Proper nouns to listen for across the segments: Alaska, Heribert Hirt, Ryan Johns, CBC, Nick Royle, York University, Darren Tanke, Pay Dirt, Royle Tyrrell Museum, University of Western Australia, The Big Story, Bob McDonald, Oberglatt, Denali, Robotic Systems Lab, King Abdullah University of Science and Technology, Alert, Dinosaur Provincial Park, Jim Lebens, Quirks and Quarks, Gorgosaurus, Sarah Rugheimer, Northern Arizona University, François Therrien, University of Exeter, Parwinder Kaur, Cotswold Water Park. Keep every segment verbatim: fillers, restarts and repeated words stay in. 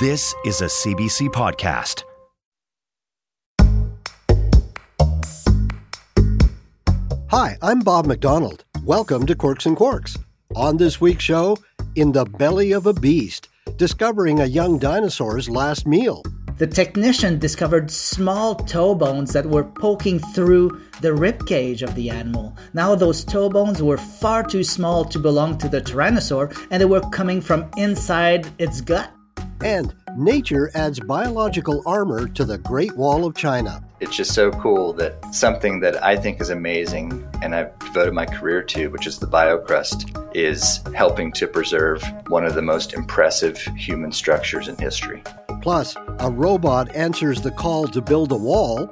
This is a C B C podcast. Hi, I'm Bob McDonald. Welcome to Quirks and Quarks. On this week's show, in the belly of a beast, discovering a young dinosaur's last meal. The technician discovered small toe bones that were poking through the ribcage of the animal. Now those toe bones were far too small to belong to the tyrannosaur, and they were coming from inside its gut. And nature adds biological armor to the Great Wall of China. It's just so cool that something that I think is amazing and I've devoted my career to, which is the biocrust, is helping to preserve one of the most impressive human structures in history. Plus, a robot answers the call to build a wall,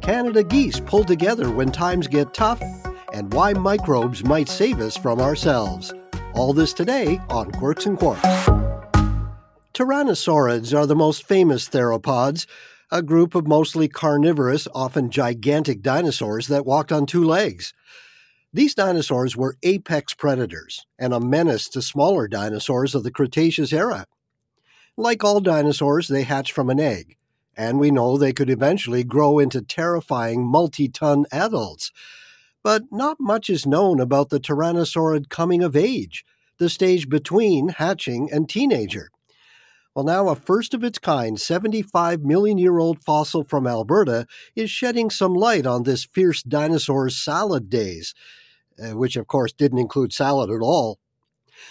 Canada geese pull together when times get tough, and why microbes might save us from ourselves. All this today on Quirks and Quarks. Tyrannosaurids are the most famous theropods, a group of mostly carnivorous, often gigantic dinosaurs that walked on two legs. These dinosaurs were apex predators and a menace to smaller dinosaurs of the Cretaceous era. Like all dinosaurs, they hatched from an egg, and we know they could eventually grow into terrifying multi-ton adults. But not much is known about the Tyrannosaurid coming of age, the stage between hatching and teenager. Well, now a first-of-its-kind seventy-five million year old fossil from Alberta is shedding some light on this fierce dinosaur's salad days, which, of course, didn't include salad at all.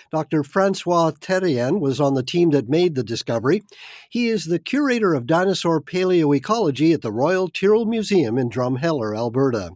Doctor François Therrien was on the team that made the discovery. He is the curator of dinosaur paleoecology at the Royle Tyrrell Museum in Drumheller, Alberta.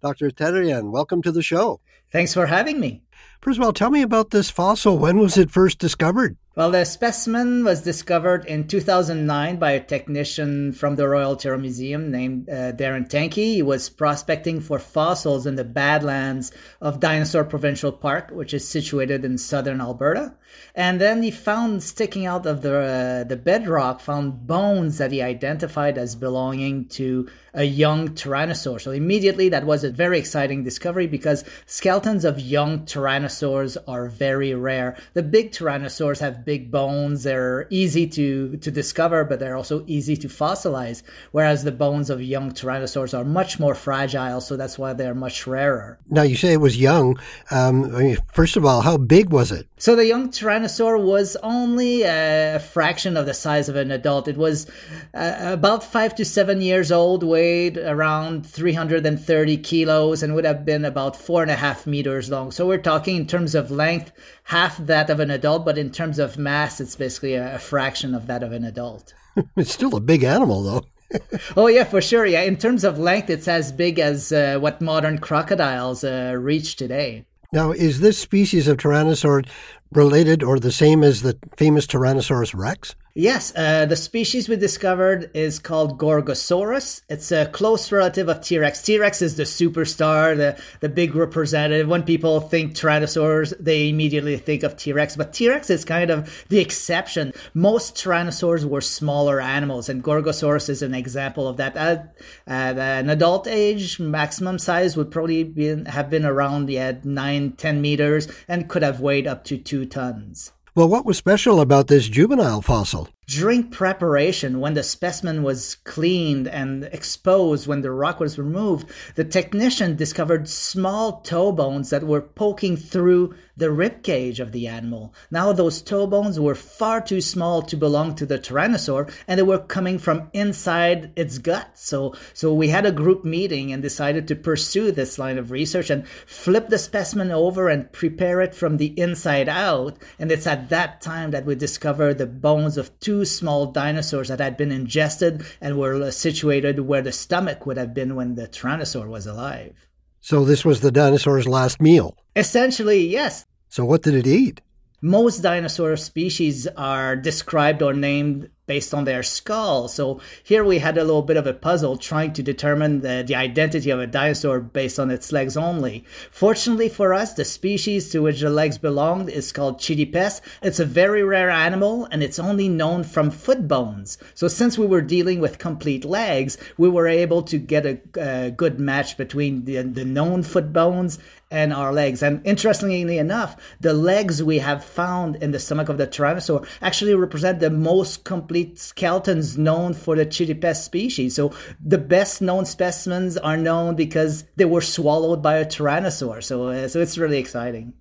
Doctor Therrien, welcome to the show. Thanks for having me. First of all, tell me about this fossil. When was it first discovered? Well, the specimen was discovered in two thousand nine by a technician from the Royle Tyrrell Museum named uh, Darren Tanke. He was prospecting for fossils in the badlands of Dinosaur Provincial Park, which is situated in southern Alberta. And then he found, sticking out of the uh, the bedrock, found bones that he identified as belonging to a young tyrannosaur. So immediately that was a very exciting discovery because skeletons of young tyrannosaurs are very rare. The big tyrannosaurs have big bones. They're easy to, to discover, but they're also easy to fossilize, whereas the bones of young tyrannosaurs are much more fragile, so that's why they're much rarer. Now, you say it was young. Um, I mean, first of all, how big was it? So the young tyrannosaur was only a fraction of the size of an adult. It was uh, about five to seven years old, weighed around three hundred thirty kilos, and would have been about four and a half meters long. So we're talking in terms of length, half that of an adult, but in terms of mass, it's basically a, a fraction of that of an adult. It's still a big animal, though. Oh, yeah, for sure. Yeah, in terms of length, it's as big as uh, what modern crocodiles uh, reach today. Now, is this species of Tyrannosaur related or the same as the famous Tyrannosaurus rex? Yes, uh, the species we discovered is called Gorgosaurus. It's a close relative of T-Rex. T-Rex is the superstar, the, the big representative. When people think Tyrannosaurs, they immediately think of T-Rex, but T-Rex is kind of the exception. Most Tyrannosaurs were smaller animals, and Gorgosaurus is an example of that. At, at an adult age, maximum size would probably be, have been around yeah, nine, ten meters and could have weighed up to two tons. Well, what was special about this juvenile fossil? During preparation, when the specimen was cleaned and exposed, when the rock was removed, the technician discovered small toe bones that were poking through the ribcage of the animal. Now those toe bones were far too small to belong to the tyrannosaur, and they were coming from inside its gut. So, so we had a group meeting and decided to pursue this line of research and flip the specimen over and prepare it from the inside out. And it's at that time that we discovered the bones of two small dinosaurs that had been ingested and were situated where the stomach would have been when the tyrannosaur was alive. So this was the dinosaur's last meal? Essentially, yes. So what did it eat? Most dinosaur species are described or named based on their skull. So here we had a little bit of a puzzle trying to determine the, the identity of a dinosaur based on its legs only. Fortunately for us, the species to which the legs belonged is called Chiripas. It's a very rare animal, and it's only known from foot bones. So since we were dealing with complete legs, we were able to get a, a good match between the, the known foot bones and our legs. And interestingly enough, the legs we have found in the stomach of the Tyrannosaur actually represent the most complete skeletons known for the Chiripas species. So the best known specimens are known because they were swallowed by a Tyrannosaur. So uh, so it's really exciting.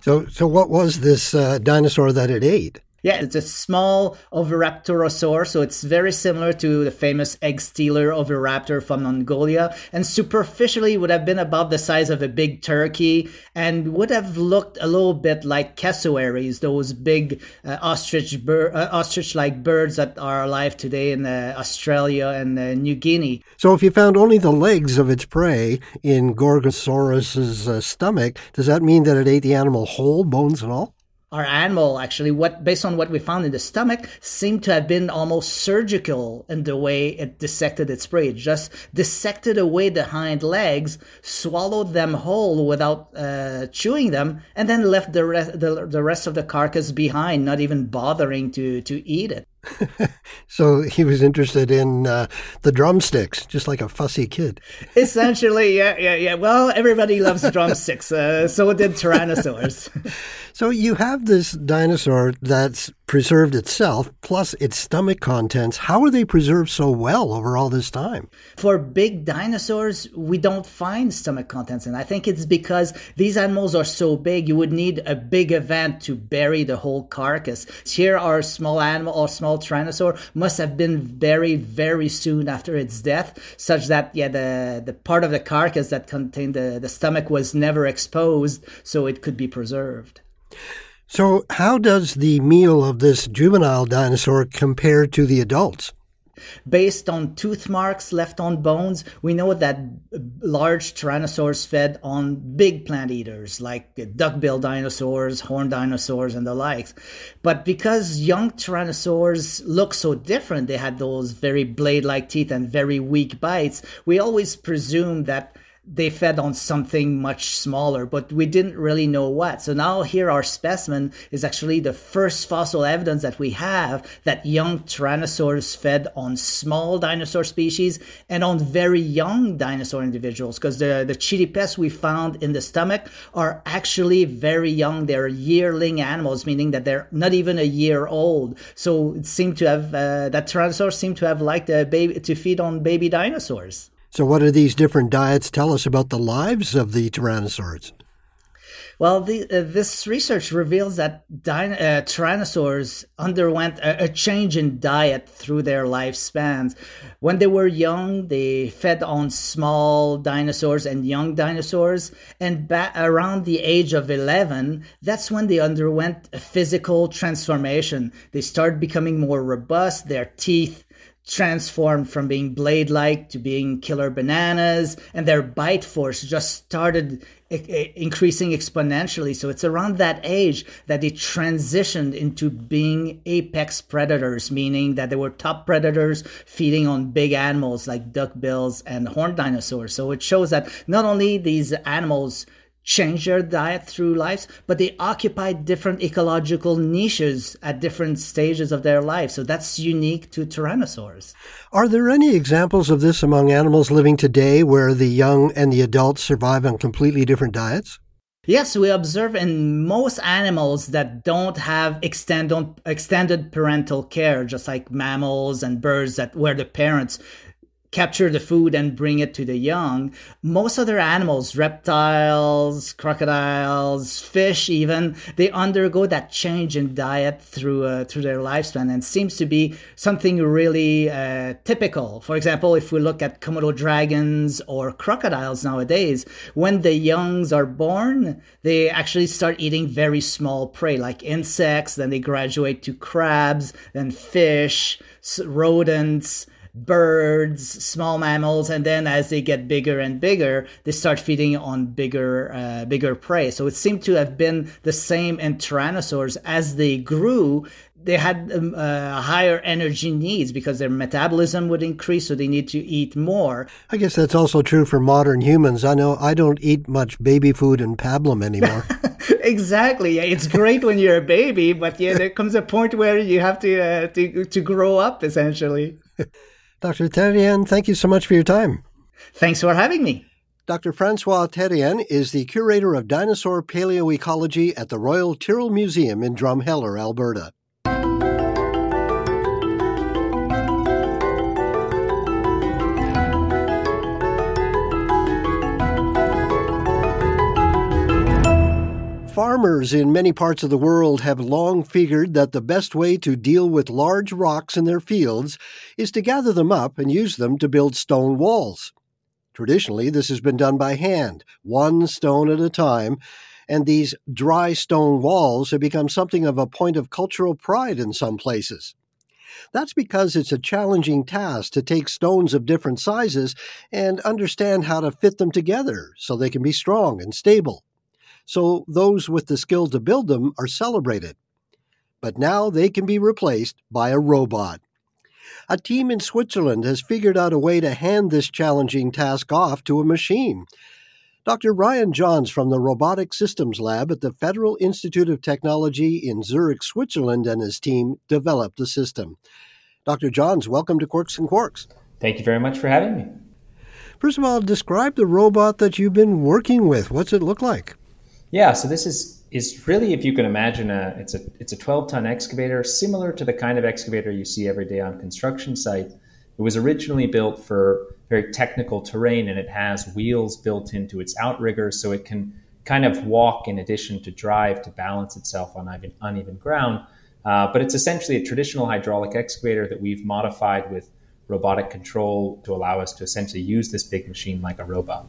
so so what was this uh, dinosaur that it ate? Yeah, it's a small oviraptorosaur, so it's very similar to the famous egg-stealer oviraptor from Mongolia, and superficially would have been about the size of a big turkey and would have looked a little bit like cassowaries, those big uh, ostrich bir- uh, ostrich-like birds that are alive today in uh, Australia and uh, New Guinea. So if you found only the legs of its prey in Gorgosaurus's uh, stomach, does that mean that it ate the animal whole, bones and all? Our animal, actually, what based on what we found in the stomach, seemed to have been almost surgical in the way it dissected its prey. It just dissected away the hind legs, swallowed them whole without uh, chewing them, and then left the, re- the the rest of the carcass behind, not even bothering to, to eat it. So he was interested in uh, the drumsticks, just like a fussy kid. Essentially, yeah, yeah, yeah. Well, everybody loves drumsticks, uh, so did tyrannosaurs. So you have this dinosaur that's preserved itself, plus its stomach contents. How are they preserved so well over all this time? For big dinosaurs, we don't find stomach contents, and I think it's because these animals are so big, you would need a big event to bury the whole carcass. Here, our small animal, or small Tyrannosaur must have been buried very soon after its death, such that yeah the, the part of the carcass that contained the, the stomach was never exposed, so it could be preserved. So how does the meal of this juvenile dinosaur compare to the adults? Based on tooth marks left on bones, we know that large tyrannosaurs fed on big plant eaters like duck-billed dinosaurs, horned dinosaurs, and the likes. But because young tyrannosaurs look so different, they had those very blade-like teeth and very weak bites, we always presume that they fed on something much smaller, but we didn't really know what. So now here our specimen is actually the first fossil evidence that we have that young tyrannosaurs fed on small dinosaur species and on very young dinosaur individuals, because the, the Chiripas we found in the stomach are actually very young. They're yearling animals, meaning that they're not even a year old. So it seemed to have, uh, that tyrannosaurs seem to have liked a baby, to feed on baby dinosaurs. So what do these different diets tell us about the lives of the tyrannosaurs? Well, the, uh, this research reveals that din- uh, tyrannosaurs underwent a, a change in diet through their lifespans. When they were young, they fed on small dinosaurs and young dinosaurs. And ba- around the age of eleven, that's when they underwent a physical transformation. They started becoming more robust, their teeth transformed from being blade-like to being killer bananas, and their bite force just started increasing exponentially. So it's around that age that they transitioned into being apex predators, meaning that they were top predators feeding on big animals like duckbills and horned dinosaurs. So it shows that not only these animals change their diet through lives, but they occupy different ecological niches at different stages of their life. So that's unique to tyrannosaurs. Are there any examples of this among animals living today where the young and the adults survive on completely different diets? Yes, we observe in most animals that don't have extended, extended parental care, just like mammals and birds that where the parents capture the food and bring it to the young. Most other animals, reptiles, crocodiles, fish even, they undergo that change in diet through uh, through their lifespan, and seems to be something really uh, typical. For example, if we look at Komodo dragons or crocodiles nowadays, when the youngs are born, they actually start eating very small prey like insects, then they graduate to crabs, then fish, rodents, birds, small mammals, and then as they get bigger and bigger, they start feeding on bigger uh, bigger prey. So it seemed to have been the same in tyrannosaurs. As they grew, they had um, uh, higher energy needs because their metabolism would increase, so they need to eat more. I guess that's also true for modern humans. I know I don't eat much baby food and pablum anymore. Exactly. Yeah, it's great when you're a baby, but yeah, there comes a point where you have to uh, to, to grow up, essentially. Doctor Therrien, thank you so much for your time. Thanks for having me. Doctor François Therrien is the curator of dinosaur paleoecology at the Royle Tyrrell Museum in Drumheller, Alberta. Farmers in many parts of the world have long figured that the best way to deal with large rocks in their fields is to gather them up and use them to build stone walls. Traditionally, this has been done by hand, one stone at a time, and these dry stone walls have become something of a point of cultural pride in some places. That's because it's a challenging task to take stones of different sizes and understand how to fit them together so they can be strong and stable. So those with the skill to build them are celebrated. But now they can be replaced by a robot. A team in Switzerland has figured out a way to hand this challenging task off to a machine. Doctor Ryan Johns from the Robotic Systems Lab at the Federal Institute of Technology in Zurich, Switzerland, and his team developed the system. Doctor Johns, welcome to Quirks and Quarks. Thank you very much for having me. First of all, describe the robot that you've been working with. What's it look like? Yeah, so this is is really, if you can imagine, a, it's a it's a twelve-ton excavator, similar to the kind of excavator you see every day on construction sites. It was originally built for very technical terrain, and it has wheels built into its outriggers, so it can kind of walk in addition to drive to balance itself on uneven, uneven ground. Uh, but it's essentially a traditional hydraulic excavator that we've modified with robotic control to allow us to essentially use this big machine like a robot.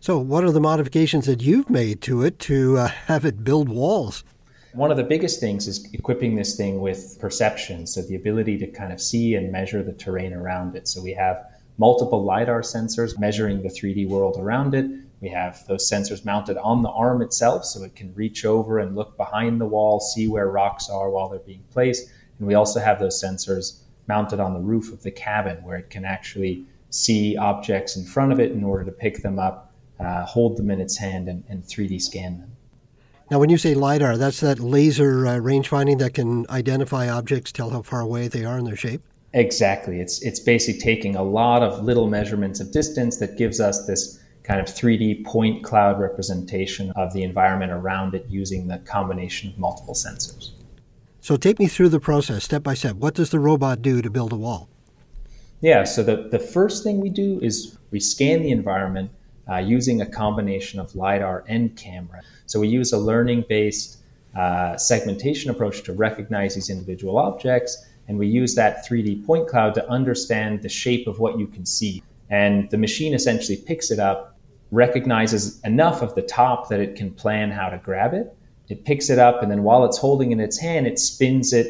So what are the modifications that you've made to it to uh, have it build walls? One of the biggest things is equipping this thing with perception, so the ability to kind of see and measure the terrain around it. So we have multiple LiDAR sensors measuring the three D world around it. We have those sensors mounted on the arm itself, so it can reach over and look behind the wall, see where rocks are while they're being placed. And we also have those sensors mounted on the roof of the cabin, where it can actually see objects in front of it in order to pick them up, Uh, hold them in its hand, and, and three D scan them. Now, when you say LiDAR, that's that laser uh, range finding that can identify objects, tell how far away they are and their shape? Exactly. It's it's basically taking a lot of little measurements of distance that gives us this kind of three D point cloud representation of the environment around it using the combination of multiple sensors. So take me through the process, step by step. What does the robot do to build a wall? Yeah, so the, the first thing we do is we scan the environment Uh, using a combination of LiDAR and camera. So we use a learning-based uh, segmentation approach to recognize these individual objects, and we use that three D point cloud to understand the shape of what you can see. And the machine essentially picks it up, recognizes enough of the top that it can plan how to grab it. It picks it up, and then while it's holding it in its hand, it spins it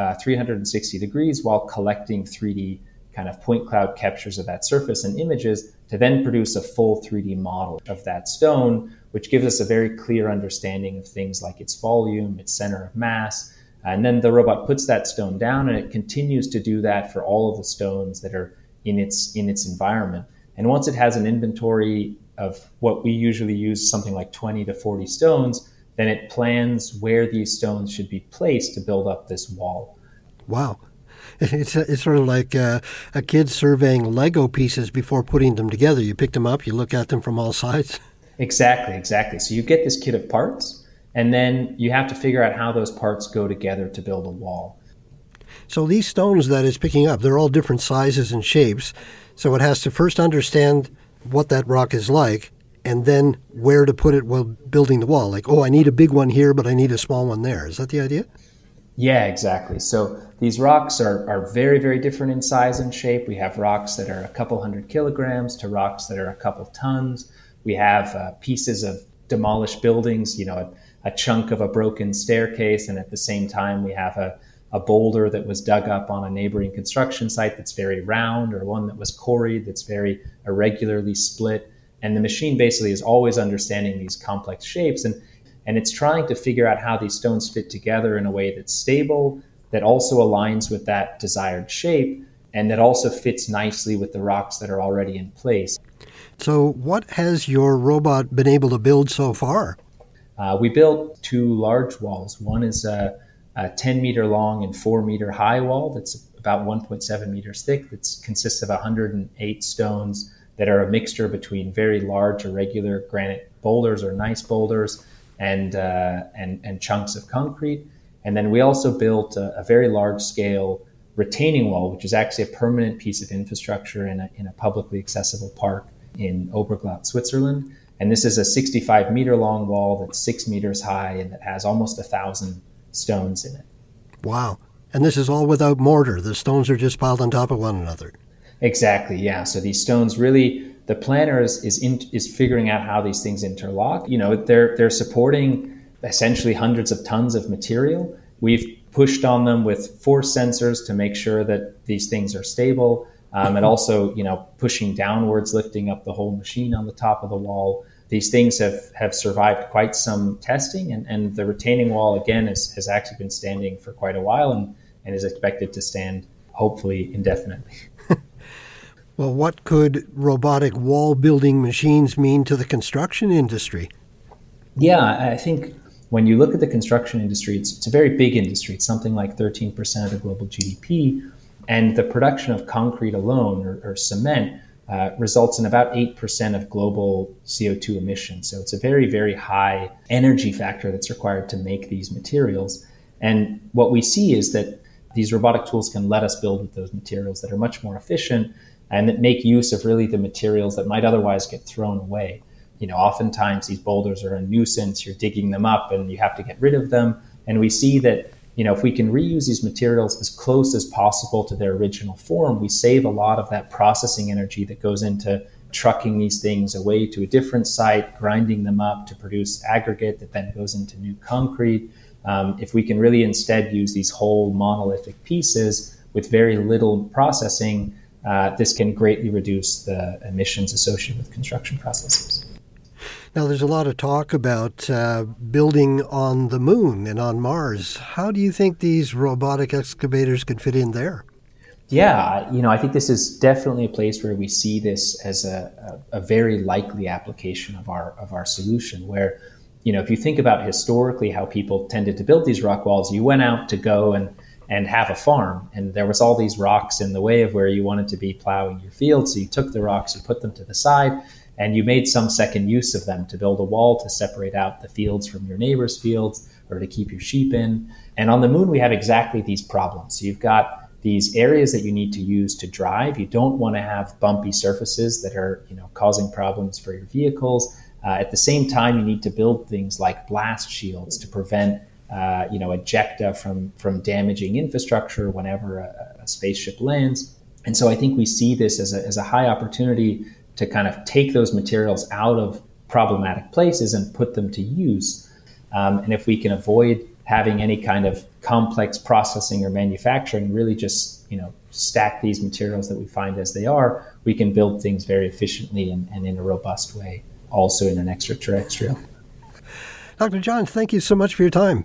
uh, three hundred sixty degrees while collecting three D kind of point cloud captures of that surface and images to then produce a full three D model of that stone, which gives us a very clear understanding of things like its volume, its center of mass. And then the robot puts that stone down, and it continues to do that for all of the stones that are in its in its environment. And once it has an inventory of what we usually use, something like twenty to forty stones, then it plans where these stones should be placed to build up this wall. Wow. It's, it's sort of like uh, a kid surveying Lego pieces before putting them together. You pick them up, you look at them from all sides. Exactly, exactly. So you get this kit of parts, and then you have to figure out how those parts go together to build a wall. So these stones that it's picking up, they're all different sizes and shapes. So it has to first understand what that rock is like, and then where to put it while building the wall. Like, oh, I need a big one here, but I need a small one there. Is that the idea? Yeah, exactly. So these rocks are, are very, very different in size and shape. We have rocks that are a couple hundred kilograms to rocks that are a couple tons. We have uh, pieces of demolished buildings, you know, a, a chunk of a broken staircase. And at the same time, we have a, a boulder that was dug up on a neighboring construction site that's very round, or one that was quarried that's very irregularly split. And the machine basically is always understanding these complex shapes. And And it's trying to figure out how these stones fit together in a way that's stable, that also aligns with that desired shape, and that also fits nicely with the rocks that are already in place. So what has your robot been able to build so far? Uh, we built two large walls. One is a, a ten meter long and four meter high wall that's about one point seven meters thick. That consists of one hundred eight stones that are a mixture between very large irregular granite boulders or gneiss boulders and, uh, and, and chunks of concrete. And then we also built a, a very large scale retaining wall, which is actually a permanent piece of infrastructure in a, in a publicly accessible park in Oberglatt, Switzerland. And this is a sixty-five meter long wall that's six meters high and that has almost a thousand stones in it. Wow. And this is all without mortar. The stones are just piled on top of one another. Exactly. Yeah. So these stones really, the planner is is, in, is figuring out how these things interlock. You know, they're they're supporting essentially hundreds of tons of material. We've pushed on them with force sensors to make sure that these things are stable, um, and also, you know, pushing downwards, lifting up the whole machine on the top of the wall. These things have, have survived quite some testing, and, and the retaining wall, again, is, has actually been standing for quite a while and, and is expected to stand, hopefully, indefinitely. Well, what could robotic wall-building machines mean to the construction industry? Yeah, I think when you look at the construction industry, it's, it's a very big industry. It's something like thirteen percent of the global G D P. And the production of concrete alone, or, or cement, uh, results in about eight percent of global C O two emissions. So it's a very, very high energy factor that's required to make these materials. And what we see is that these robotic tools can let us build with those materials that are much more efficient and that make use of really the materials that might otherwise get thrown away. You know, oftentimes these boulders are a nuisance. You're digging them up and you have to get rid of them. And we see that, you know, if we can reuse these materials as close as possible to their original form, we save a lot of that processing energy that goes into trucking these things away to a different site, grinding them up to produce aggregate that then goes into new concrete. Um, if we can really instead use these whole monolithic pieces with very little processing, uh, this can greatly reduce the emissions associated with construction processes. Now, there's a lot of talk about uh, building on the moon and on Mars. How do you think these robotic excavators could fit in there? Yeah, you know, I think this is definitely a place where we see this as a, a, a very likely application of our of our solution, where, you know, if you think about historically how people tended to build these rock walls, you went out to go and, and have a farm, and there was all these rocks in the way of where you wanted to be plowing your field. So you took the rocks, you put them to the side, and you made some second use of them to build a wall to separate out the fields from your neighbor's fields or to keep your sheep in. And on the moon, we have exactly these problems. So you've got these areas that you need to use to drive. You don't want to have bumpy surfaces that are, you know, causing problems for your vehicles. Uh, at the same time, you need to build things like blast shields to prevent, uh, you know, ejecta from, from damaging infrastructure whenever a, a spaceship lands. And so I think we see this as a, as a high opportunity to kind of take those materials out of problematic places and put them to use. Um, and if we can avoid having any kind of complex processing or manufacturing, really just, you know, stack these materials that we find as they are, we can build things very efficiently and, and in a robust way, also in an extraterrestrial. Doctor Johns, thank you so much for your time.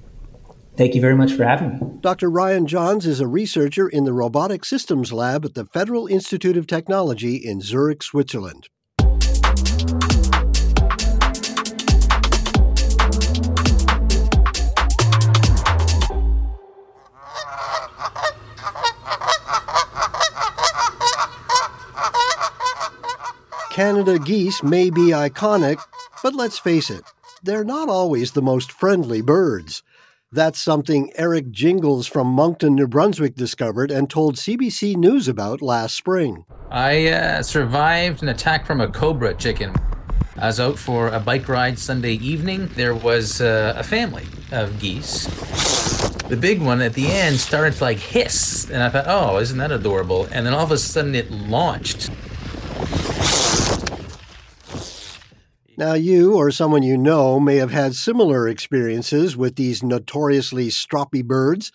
Thank you very much for having me. Doctor Ryan Johns is a researcher in the Robotic Systems Lab at the Federal Institute of Technology in Zurich, Switzerland. Canada geese may be iconic, but let's face it, they're not always the most friendly birds. That's something Eric Jingles from Moncton, New Brunswick discovered and told C B C News about last spring. I uh, survived an attack from a cobra chicken. I was out for a bike ride Sunday evening. There was uh, a family of geese. The big one at the end started to like hiss, and I thought, oh, isn't that adorable? And then all of a sudden it launched. Now, you or someone you know may have had similar experiences with these notoriously stroppy birds.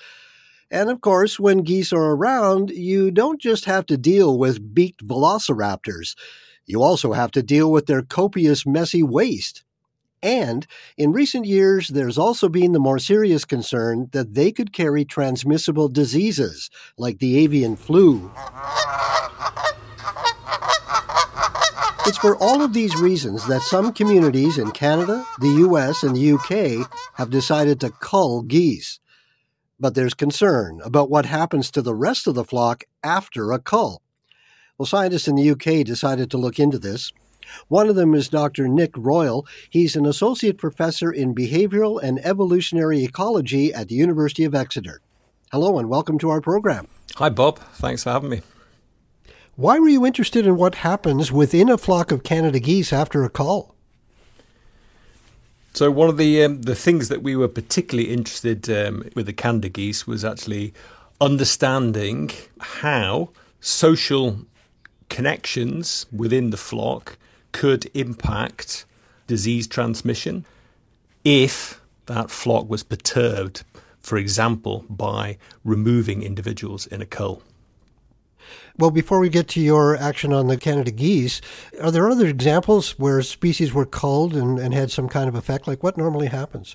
And, of course, when geese are around, you don't just have to deal with beaked velociraptors. You also have to deal with their copious, messy waste. And in recent years, there's also been the more serious concern that they could carry transmissible diseases like the avian flu. It's for all of these reasons that some communities in Canada, the U S, and the U K have decided to cull geese. But there's concern about what happens to the rest of the flock after a cull. Well, scientists in the U K decided to look into this. One of them is Doctor Nick Royle. He's an associate professor in behavioral and evolutionary ecology at the University of Exeter. Hello and welcome to our program. Hi, Bob. Thanks for having me. Why were you interested in what happens within a flock of Canada geese after a cull? So one of the um, the things that we were particularly interested um, with the Canada geese was actually understanding how social connections within the flock could impact disease transmission if that flock was perturbed, for example, by removing individuals in a cull. Well, before we get to your action on the Canada geese, are there other examples where species were culled and, and had some kind of effect? Like what normally happens?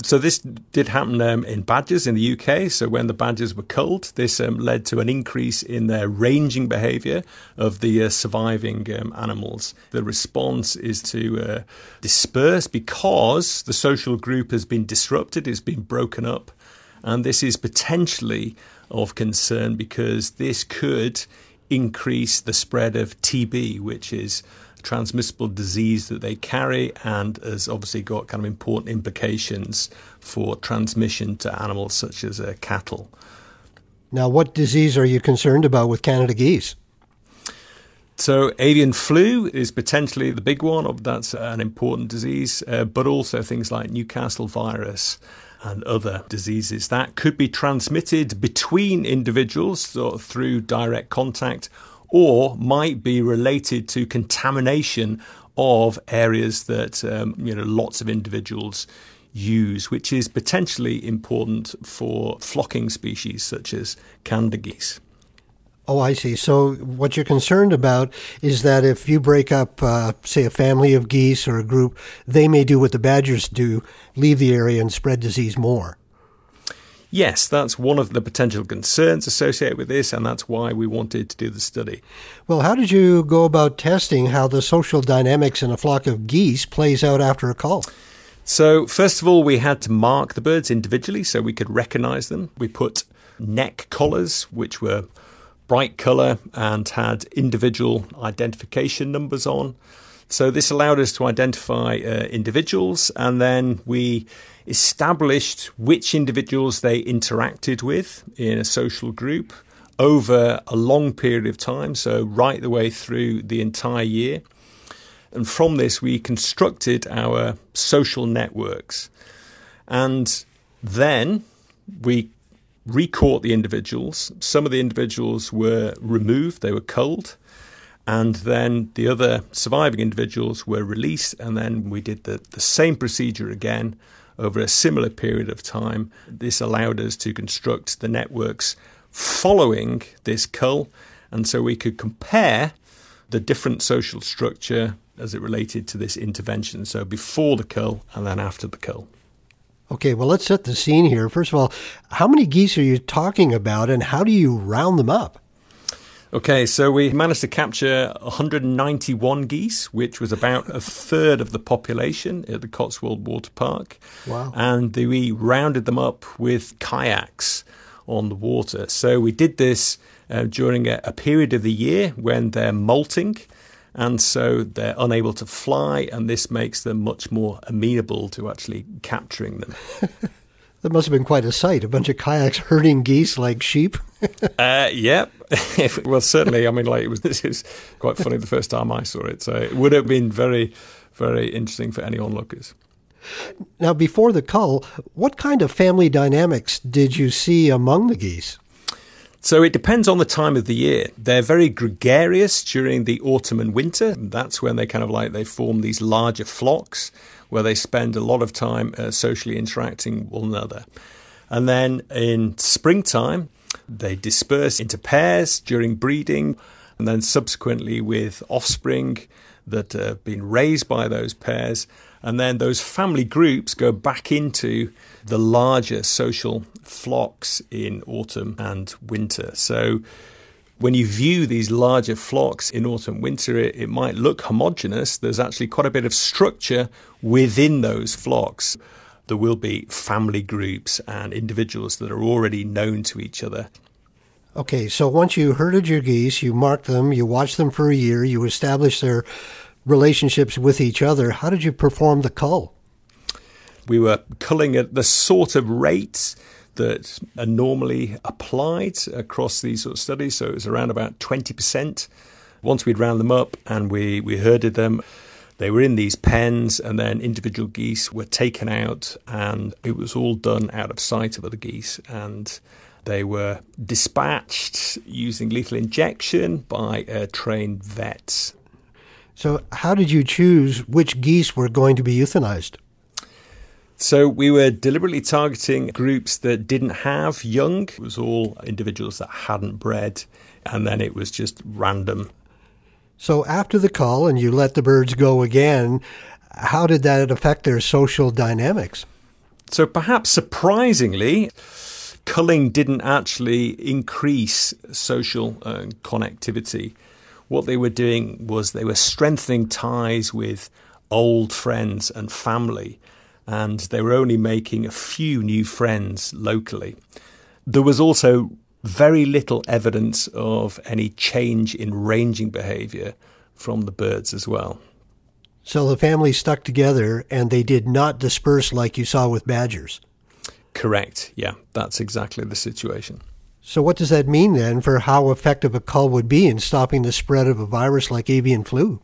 So this did happen um, in badgers in the U K. So when the badgers were culled, this um, led to an increase in their ranging behaviour of the uh, surviving um, animals. The response is to uh, disperse because the social group has been disrupted, it's been broken up. And this is potentially of concern because this could increase the spread of T B, which is a transmissible disease that they carry and has obviously got kind of important implications for transmission to animals such as uh, cattle. Now, what disease are you concerned about with Canada geese? So avian flu is potentially the big one. That's an important disease, uh, but also things like Newcastle virus and other diseases that could be transmitted between individuals sort of through direct contact or might be related to contamination of areas that um, you know lots of individuals use, which is potentially important for flocking species such as Canada geese. Oh, I see. So what you're concerned about is that if you break up, uh, say, a family of geese or a group, they may do what the badgers do, leave the area and spread disease more. Yes, that's one of the potential concerns associated with this, and that's why we wanted to do the study. Well, how did you go about testing how the social dynamics in a flock of geese plays out after a cull? So first of all, we had to mark the birds individually so we could recognize them. We put neck collars, which were bright colour and had individual identification numbers on. So this allowed us to identify uh, individuals, and then we established which individuals they interacted with in a social group over a long period of time, so right the way through the entire year. And from this, we constructed our social networks. And then we recaught the individuals. Some of the individuals were removed, they were culled, and then the other surviving individuals were released, and then we did the, the same procedure again over a similar period of time. This allowed us to construct the networks following this cull, and so we could compare the different social structure as it related to this intervention, so before the cull and then after the cull. Okay, well, let's set the scene here. First of all, how many geese are you talking about and how do you round them up? Okay, so we managed to capture one hundred ninety-one geese, which was about a third of the population at the Cotswold Water Park. Wow. And we rounded them up with kayaks on the water. So we did this uh, during a, a period of the year when they're molting. And so they're unable to fly, and this makes them much more amenable to actually capturing them. That must have been quite a sight, a bunch of kayaks herding geese like sheep. uh, yep. Well, certainly, I mean, like it was, this is quite funny the first time I saw it. So it would have been very, very interesting for any onlookers. Now, before the cull, what kind of family dynamics did you see among the geese? So it depends on the time of the year. They're very gregarious during the autumn and winter. That's when they kind of like they form these larger flocks where they spend a lot of time uh, socially interacting with one another. And then in springtime, they disperse into pairs during breeding and then subsequently with offspring that have been raised by those pairs. And then those family groups go back into the larger social flocks in autumn and winter. So when you view these larger flocks in autumn, winter, it, it might look homogenous. There's actually quite a bit of structure within those flocks. There will be family groups and individuals that are already known to each other. Okay, so once you herded your geese, you marked them, you watched them for a year, you established their relationships with each other. How did you perform the cull? We were culling at the sort of rates that are normally applied across these sort of studies. So it was around about twenty percent. Once we'd round them up and we, we herded them, they were in these pens, and then individual geese were taken out, and it was all done out of sight of other geese. And they were dispatched using lethal injection by uh, trained vets. So how did you choose which geese were going to be euthanized? So we were deliberately targeting groups that didn't have young. It was all individuals that hadn't bred, and then it was just random. So after the cull and you let the birds go again, how did that affect their social dynamics? So perhaps surprisingly, culling didn't actually increase social uh, connectivity. What they were doing was they were strengthening ties with old friends and family, and they were only making a few new friends locally. There was also very little evidence of any change in ranging behavior from the birds as well. So the family stuck together and they did not disperse like you saw with badgers. Correct. Yeah, that's exactly the situation. So what does that mean then for how effective a cull would be in stopping the spread of a virus like avian flu?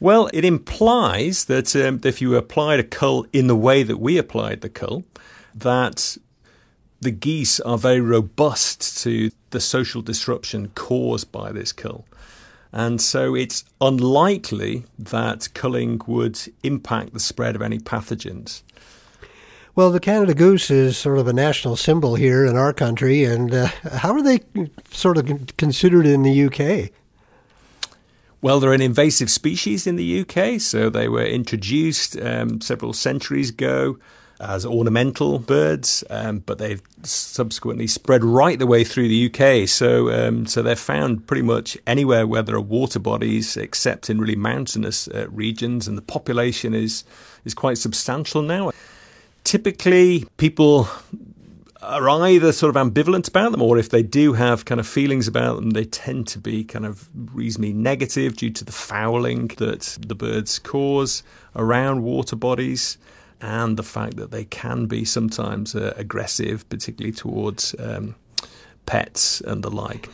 Well, it implies that um, if you applied a cull in the way that we applied the cull, that the geese are very robust to the social disruption caused by this cull. And so it's unlikely that culling would impact the spread of any pathogens. Well, the Canada goose is sort of a national symbol here in our country. And uh, how are they sort of considered in the U K? Well, they're an invasive species in the U K, so they were introduced um, several centuries ago as ornamental birds, um, but they've subsequently spread right the way through the U K. So um, so they're found pretty much anywhere where there are water bodies, except in really mountainous uh, regions, and the population is is quite substantial now. Typically, people are either sort of ambivalent about them, or if they do have kind of feelings about them, they tend to be kind of reasonably negative due to the fouling that the birds cause around water bodies and the fact that they can be sometimes uh, aggressive, particularly towards um, pets and the like.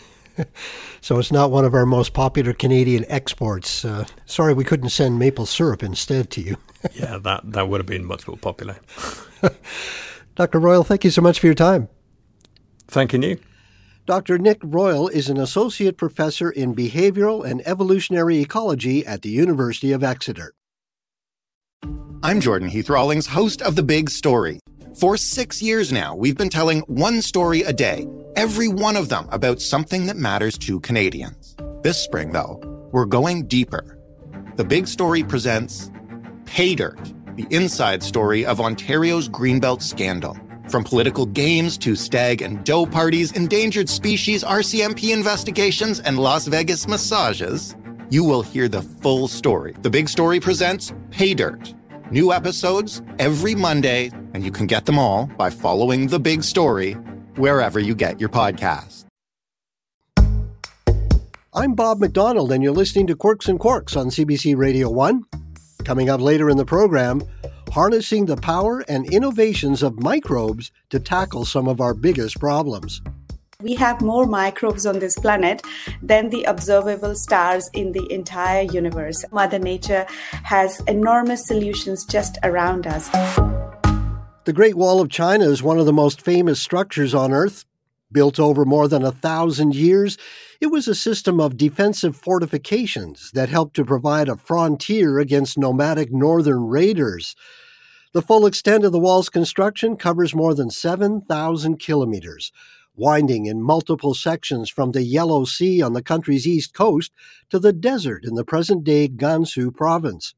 So it's not one of our most popular Canadian exports. Uh, sorry we couldn't send maple syrup instead to you. Yeah, that, that would have been much more popular. Doctor Royle, thank you so much for your time. Thank you, Nick. Doctor Nick Royle is an associate professor in behavioral and evolutionary ecology at the University of Exeter. I'm Jordan Heath Rawlings, host of The Big Story. For six years now, we've been telling one story a day, every one of them about something that matters to Canadians. This spring, though, we're going deeper. The Big Story presents Pay Dirt, the inside story of Ontario's Greenbelt scandal. From political games to stag and doe parties, endangered species, R C M P investigations, and Las Vegas massages, you will hear the full story. The Big Story presents Pay Dirt. New episodes every Monday, and you can get them all by following The Big Story wherever you get your podcasts. I'm Bob McDonald, and you're listening to Quirks and Quarks on C B C Radio one. Coming up later in the program, harnessing the power and innovations of microbes to tackle some of our biggest problems. We have more microbes on this planet than the observable stars in the entire universe. Mother Nature has enormous solutions just around us. The Great Wall of China is one of the most famous structures on Earth. Built over more than a thousand years, it was a system of defensive fortifications that helped to provide a frontier against nomadic northern raiders. The full extent of the wall's construction covers more than seven thousand kilometers, winding in multiple sections from the Yellow Sea on the country's east coast to the desert in the present-day Gansu province.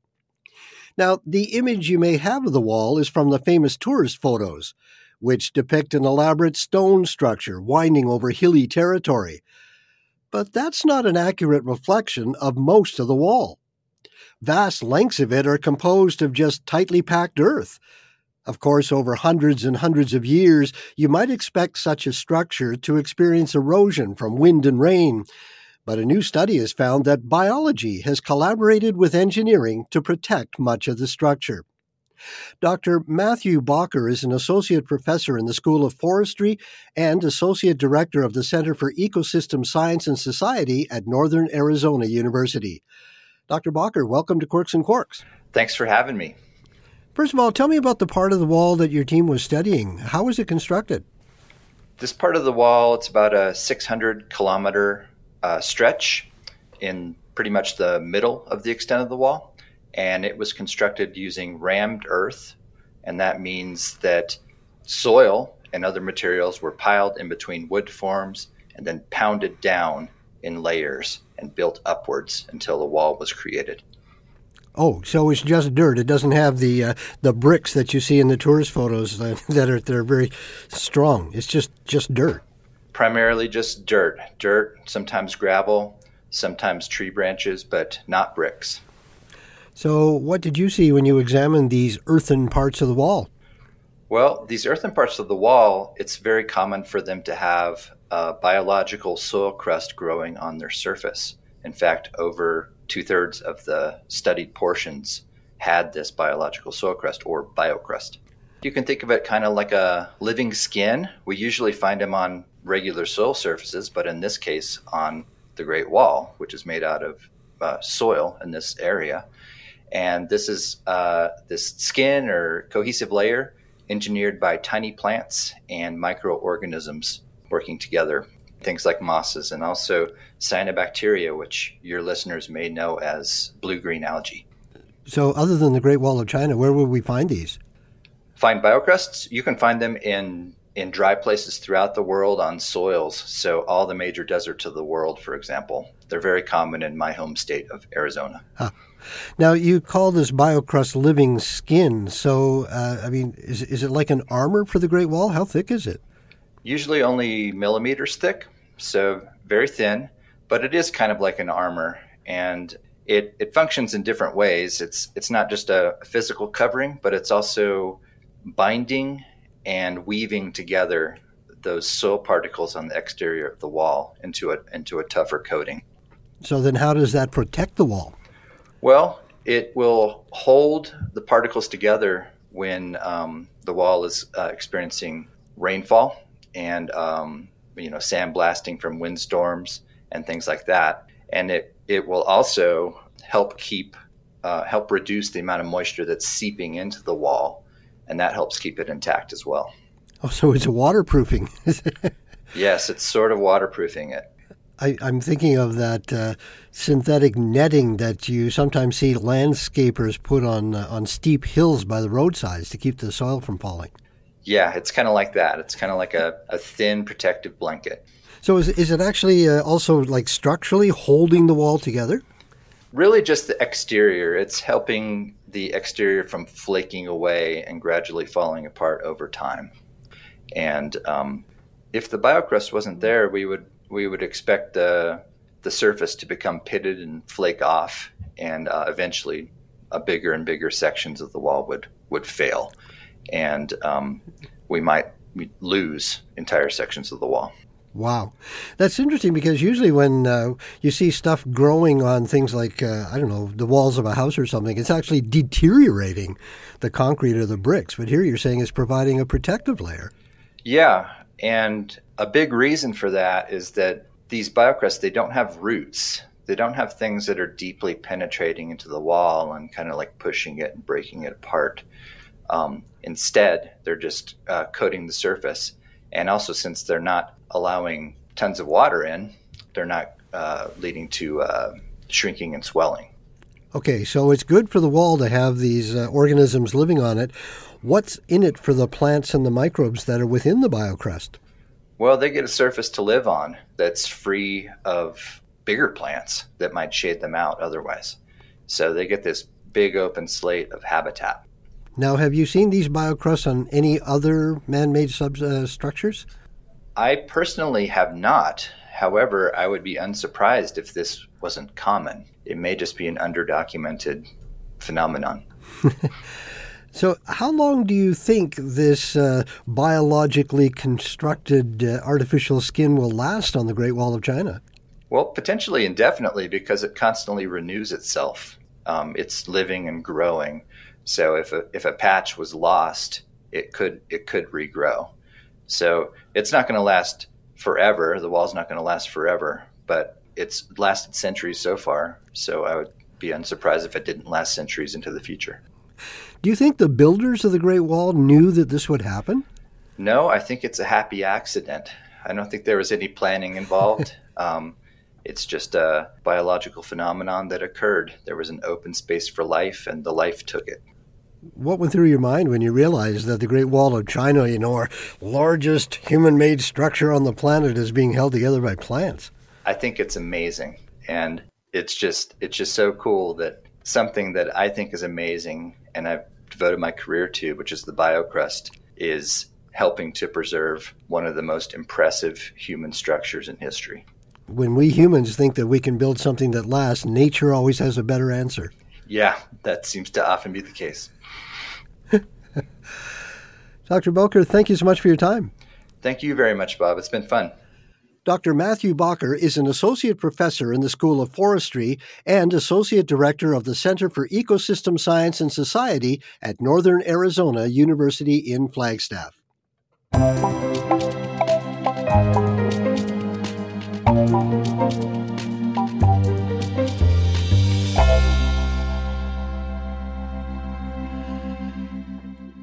Now, the image you may have of the wall is from the famous tourist photos, which depict an elaborate stone structure winding over hilly territory. But that's not an accurate reflection of most of the wall. Vast lengths of it are composed of just tightly packed earth. Of course, over hundreds and hundreds of years, you might expect such a structure to experience erosion from wind and rain. But a new study has found that biology has collaborated with engineering to protect much of the structure. Doctor Matthew Bacher is an associate professor in the School of Forestry and associate director of the Center for Ecosystem Science and Society at Northern Arizona University. Doctor Bacher, welcome to Quirks and Quarks. Thanks for having me. First of all, tell me about the part of the wall that your team was studying. How was it constructed? This part of the wall, it's about a six hundred kilometer uh, stretch in pretty much the middle of the extent of the wall. And it was constructed using rammed earth, and that means that soil and other materials were piled in between wood forms and then pounded down in layers and built upwards until the wall was created. Oh, so it's just dirt. It doesn't have the uh, the bricks that you see in the tourist photos that, that are they're very strong. It's just, just dirt. Primarily just dirt. Dirt, sometimes gravel, sometimes tree branches, but not bricks. So what did you see when you examined these earthen parts of the wall? Well, these earthen parts of the wall, it's very common for them to have uh, biological soil crust growing on their surface. In fact, over two-thirds of the studied portions had this biological soil crust or biocrust. You can think of it kind of like a living skin. We usually find them on regular soil surfaces, but in this case on the Great Wall, which is made out of uh, soil in this area. And this is uh, this skin or cohesive layer engineered by tiny plants and microorganisms working together, things like mosses and also cyanobacteria, which your listeners may know as blue-green algae. So other than the Great Wall of China, where would we find these? Find biocrusts? You can find them in, in dry places throughout the world on soils. So all the major deserts of the world, for example, they're very common in my home state of Arizona. Huh. Now, you call this biocrust living skin, so, uh, I mean, is, is it like an armor for the Great Wall? How thick is it? Usually only millimeters thick, so very thin, but it is kind of like an armor, and it, it functions in different ways. It's, it's not just a physical covering, but it's also binding and weaving together those soil particles on the exterior of the wall into a, into a tougher coating. So then how does that protect the wall? Well, it will hold the particles together when um, the wall is uh, experiencing rainfall and, um, you know, sandblasting from windstorms and things like that. And it, it will also help keep, uh, help reduce the amount of moisture that's seeping into the wall. And that helps keep it intact as well. Oh, so it's waterproofing. Yes, it's sort of waterproofing it. I, I'm thinking of that uh, synthetic netting that you sometimes see landscapers put on uh, on steep hills by the roadsides to keep the soil from falling. Yeah, it's kind of like that. It's kind of like a, a thin protective blanket. So is, is it actually uh, also like structurally holding the wall together? Really just the exterior. It's helping the exterior from flaking away and gradually falling apart over time. And um, if the biocrust wasn't there, we would we would expect the the surface to become pitted and flake off, and uh, eventually a bigger and bigger sections of the wall would, would fail. And um, we might lose entire sections of the wall. Wow. That's interesting because usually when uh, you see stuff growing on things like, uh, I don't know, the walls of a house or something, it's actually deteriorating the concrete or the bricks. But here you're saying it's providing a protective layer. Yeah. And a big reason for that is that these biocrusts, they don't have roots. They don't have things that are deeply penetrating into the wall and kind of like pushing it and breaking it apart. Um, instead, they're just uh, coating the surface. And also, since they're not allowing tons of water in, they're not uh, leading to uh, shrinking and swelling. Okay, so it's good for the wall to have these uh, organisms living on it. What's in it for the plants and the microbes that are within the biocrust? Well, they get a surface to live on that's free of bigger plants that might shade them out otherwise. So they get this big open slate of habitat. Now, have you seen these biocrusts on any other man-made sub uh, structures? I personally have not. However, I would be unsurprised if this wasn't common. It may just be an underdocumented phenomenon. So how long do you think this uh, biologically constructed uh, artificial skin will last on the Great Wall of China? Well, potentially indefinitely, because it constantly renews itself. Um, it's living and growing. So if a, if a patch was lost, it could it could regrow. So it's not going to last forever. The wall's not going to last forever, but it's lasted centuries so far. So I would be unsurprised if it didn't last centuries into the future. Do you think the builders of the Great Wall knew that this would happen? No, I think it's a happy accident. I don't think there was any planning involved. um, it's just a biological phenomenon that occurred. There was an open space for life, and the life took it. What went through your mind when you realized that the Great Wall of China, you know, our largest human-made structure on the planet, is being held together by plants? I think it's amazing. And it's just it's just so cool that something that I think is amazing and I've devoted my career to, which is the biocrust, is helping to preserve one of the most impressive human structures in history. When we humans think that we can build something that lasts, nature always has a better answer. Yeah, that seems to often be the case. Doctor Bacher, thank you so much for your time. Thank you very much, Bob. It's been fun. Doctor Matthew Bacher is an associate professor in the School of Forestry and associate director of the Center for Ecosystem Science and Society at Northern Arizona University in Flagstaff.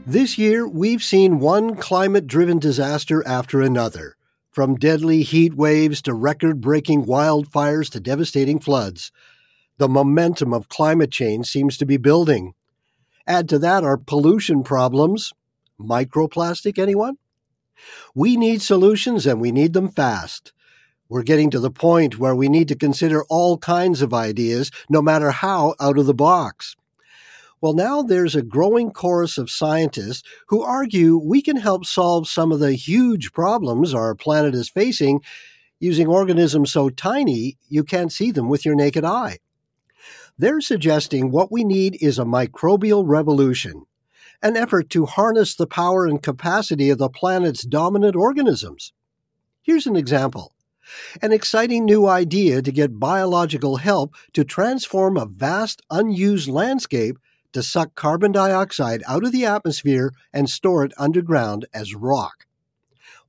This year, we've seen one climate-driven disaster after another. From deadly heat waves to record-breaking wildfires to devastating floods, the momentum of climate change seems to be building. Add to that our pollution problems. Microplastic, anyone? We need solutions, and we need them fast. We're getting to the point where we need to consider all kinds of ideas, no matter how out of the box. Well, now there's a growing chorus of scientists who argue we can help solve some of the huge problems our planet is facing using organisms so tiny you can't see them with your naked eye. They're suggesting what we need is a microbial revolution, an effort to harness the power and capacity of the planet's dominant organisms. Here's an example. An exciting new idea to get biological help to transform a vast unused landscape to suck carbon dioxide out of the atmosphere and store it underground as rock.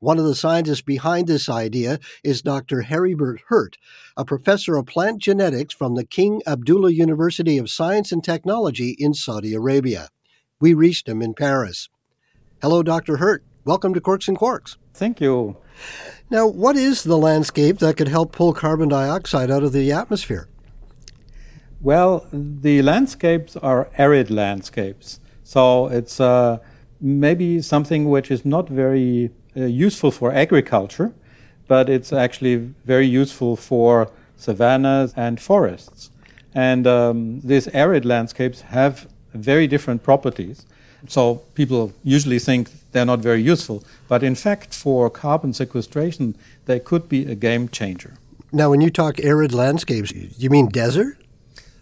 One of the scientists behind this idea is Doctor Heribert Hirt, a professor of plant genetics from the King Abdullah University of Science and Technology in Saudi Arabia. We reached him in Paris. Hello, Doctor Hirt. Welcome to Quirks and Quarks. Thank you. Now, what is the landscape that could help pull carbon dioxide out of the atmosphere? Well, the landscapes are arid landscapes, so it's uh, maybe something which is not very uh, useful for agriculture, but it's actually very useful for savannas and forests. And um, these arid landscapes have very different properties, so people usually think they're not very useful, but in fact, for carbon sequestration, they could be a game changer. Now, when you talk arid landscapes, you mean desert?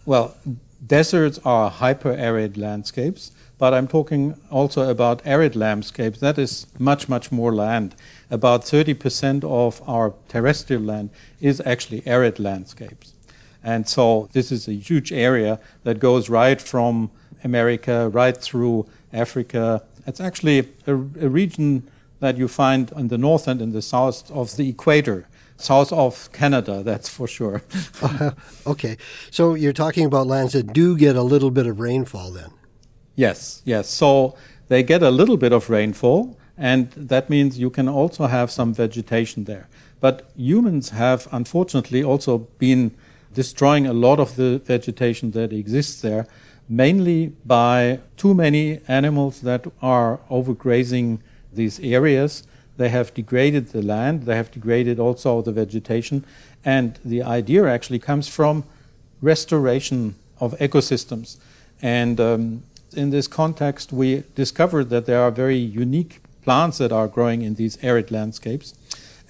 Well, deserts are hyper-arid landscapes, but I'm talking also about arid landscapes. That is much, much more land. About thirty percent of our terrestrial land is actually arid landscapes. And so this is a huge area that goes right from America, right through Africa. It's actually a, a region that you find in the north and in the south of the equator. South of Canada, that's for sure. uh, okay. So you're talking about lands that do get a little bit of rainfall then? Yes, yes. So they get a little bit of rainfall, and that means you can also have some vegetation there. But humans have, unfortunately, also been destroying a lot of the vegetation that exists there, mainly by too many animals that are overgrazing these areas. They have degraded the land, they have degraded also the vegetation, and the idea actually comes from restoration of ecosystems. And um, in this context, we discovered that there are very unique plants that are growing in these arid landscapes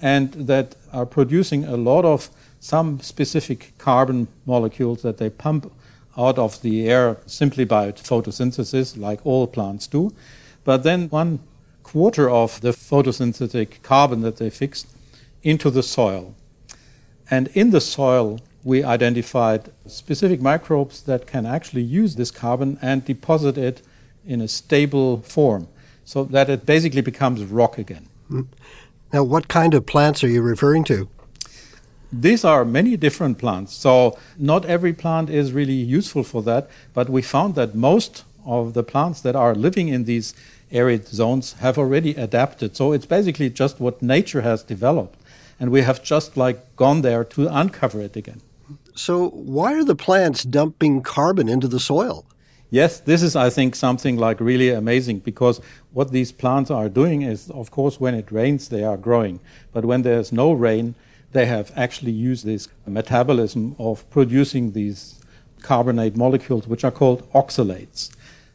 and that are producing a lot of some specific carbon molecules that they pump out of the air simply by photosynthesis, like all plants do. But then one quarter of the photosynthetic carbon that they fixed into the soil. And in the soil, we identified specific microbes that can actually use this carbon and deposit it in a stable form, so that it basically becomes rock again. Now, what kind of plants are you referring to? These are many different plants, so not every plant is really useful for that, but we found that most of the plants that are living in these arid zones have already adapted. So it's basically just what nature has developed, and we have just like gone there to uncover it again. So why are the plants dumping carbon into the soil? Yes, this is, I think, something like really amazing, because what these plants are doing is, of course, when it rains, they are growing, but when there's no rain, they have actually used this metabolism of producing these carbonate molecules, which are called oxalates.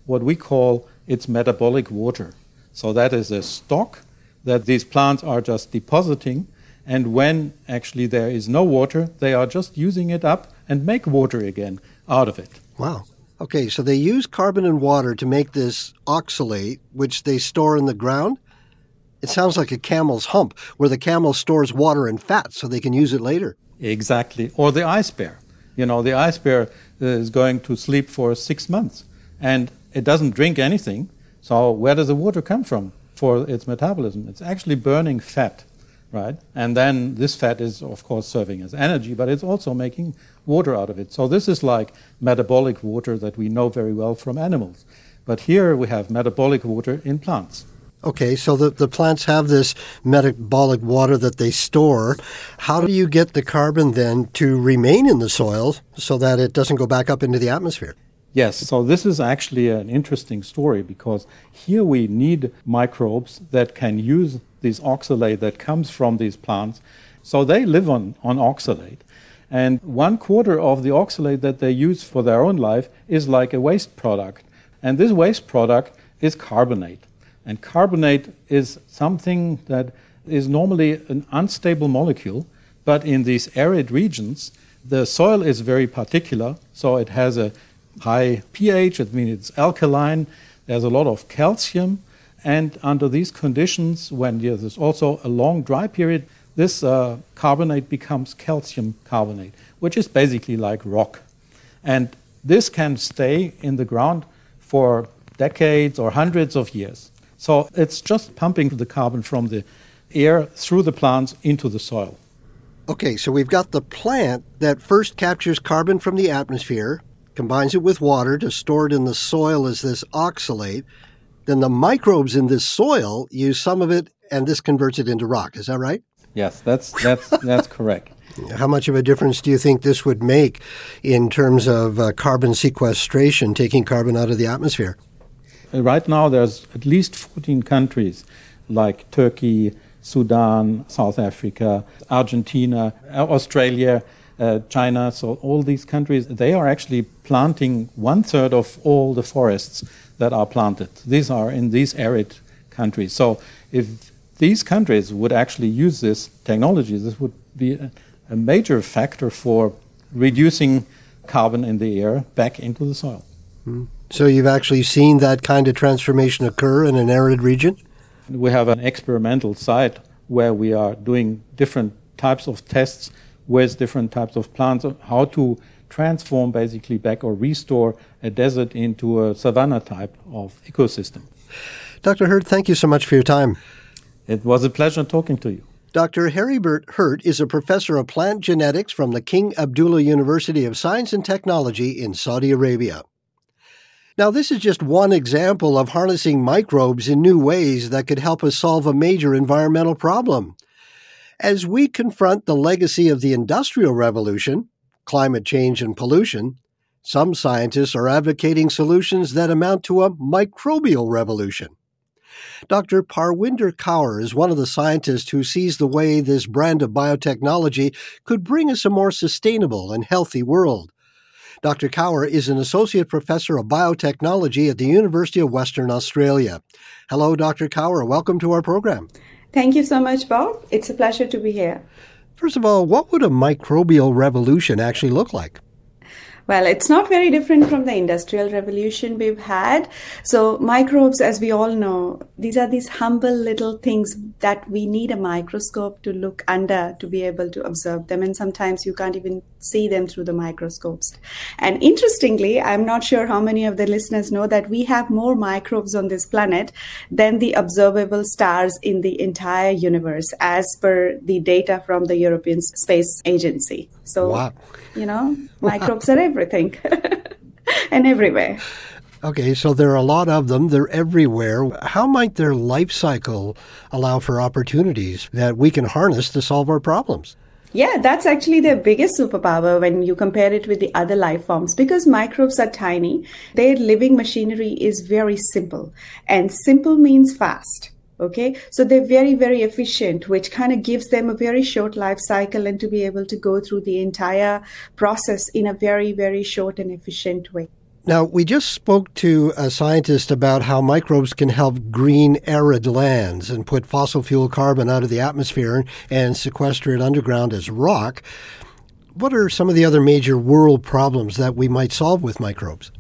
What we call its metabolic water. So that is a stock that these plants are just depositing, and when actually there is no water, they are just using it up and make water again out of it. Wow. Okay, so they use carbon and water to make this oxalate, which they store in the ground? It sounds like a camel's hump, where the camel stores water and fat so they can use it later. Exactly. Or the ice bear. You know, the ice bear is going to sleep for six months, and it doesn't drink anything. So where does the water come from for its metabolism? It's actually burning fat, right? And then this fat is, of course, serving as energy, but it's also making water out of it. So this is like metabolic water that we know very well from animals. But here we have metabolic water in plants. Okay, so the, the plants have this metabolic water that they store. How do you get the carbon then to remain in the soil so that it doesn't go back up into the atmosphere? Yes, so this is actually an interesting story, because here we need microbes that can use this oxalate that comes from these plants. So they live on, on oxalate. And one quarter of the oxalate that they use for their own life is like a waste product. And this waste product is carbonate. And carbonate is something that is normally an unstable molecule, but in these arid regions, the soil is very particular, so it has a high pH, it means it's alkaline, there's a lot of calcium, and under these conditions, when there's also a long dry period, this uh, carbonate becomes calcium carbonate, which is basically like rock. And this can stay in the ground for decades or hundreds of years. So it's just pumping the carbon from the air through the plants into the soil. Okay, so we've got the plant that first captures carbon from the atmosphere, combines it with water to store it in the soil as this oxalate. Then the microbes in this soil use some of it, and this converts it into rock. Is that right? Yes, that's that's that's correct. How much of a difference do you think this would make in terms of uh, carbon sequestration, taking carbon out of the atmosphere? Right now, there's at least fourteen countries like Turkey, Sudan, South Africa, Argentina, Australia, uh, China. So all these countries, they are actually planting one-third of all the forests that are planted. These are in these arid countries. So if these countries would actually use this technology, this would be a, a major factor for reducing carbon in the air back into the soil. Mm. So you've actually seen that kind of transformation occur in an arid region? We have an experimental site where we are doing different types of tests with different types of plants, how to transform basically back or restore a desert into a savanna type of ecosystem. Doctor Hirt, thank you so much for your time. It was a pleasure talking to you. Doctor Heribert Hirt is a professor of plant genetics from the King Abdullah University of Science and Technology in Saudi Arabia. Now, this is just one example of harnessing microbes in new ways that could help us solve a major environmental problem. As we confront the legacy of the Industrial Revolution, climate change and pollution, some scientists are advocating solutions that amount to a microbial revolution. Doctor Parwinder Kaur is one of the scientists who sees the way this brand of biotechnology could bring us a more sustainable and healthy world. Doctor Kaur is an Associate Professor of Biotechnology at the University of Western Australia. Hello, Doctor Kaur. Welcome to our program. Thank you so much, Bob. It's a pleasure to be here. First of all, what would a microbial revolution actually look like? Well, it's not very different from the industrial revolution we've had. So microbes, as we all know, these are these humble little things that we need a microscope to look under to be able to observe them. And sometimes you can't even see them through the microscopes. And interestingly, I'm not sure how many of the listeners know that we have more microbes on this planet than the observable stars in the entire universe, as per the data from the European Space Agency. So, wow. you know, microbes wow. are everything and everywhere. Okay, so there are a lot of them. They're everywhere. How might their life cycle allow for opportunities that we can harness to solve our problems? Yeah, that's actually their biggest superpower when you compare it with the other life forms, because microbes are tiny. Their living machinery is very simple, and simple means fast. Okay, so they're very, very efficient, which kind of gives them a very short life cycle and to be able to go through the entire process in a very, very short and efficient way. Now, we just spoke to a scientist about how microbes can help green arid lands and put fossil fuel carbon out of the atmosphere and sequester it underground as rock. What are some of the other major world problems that we might solve with microbes?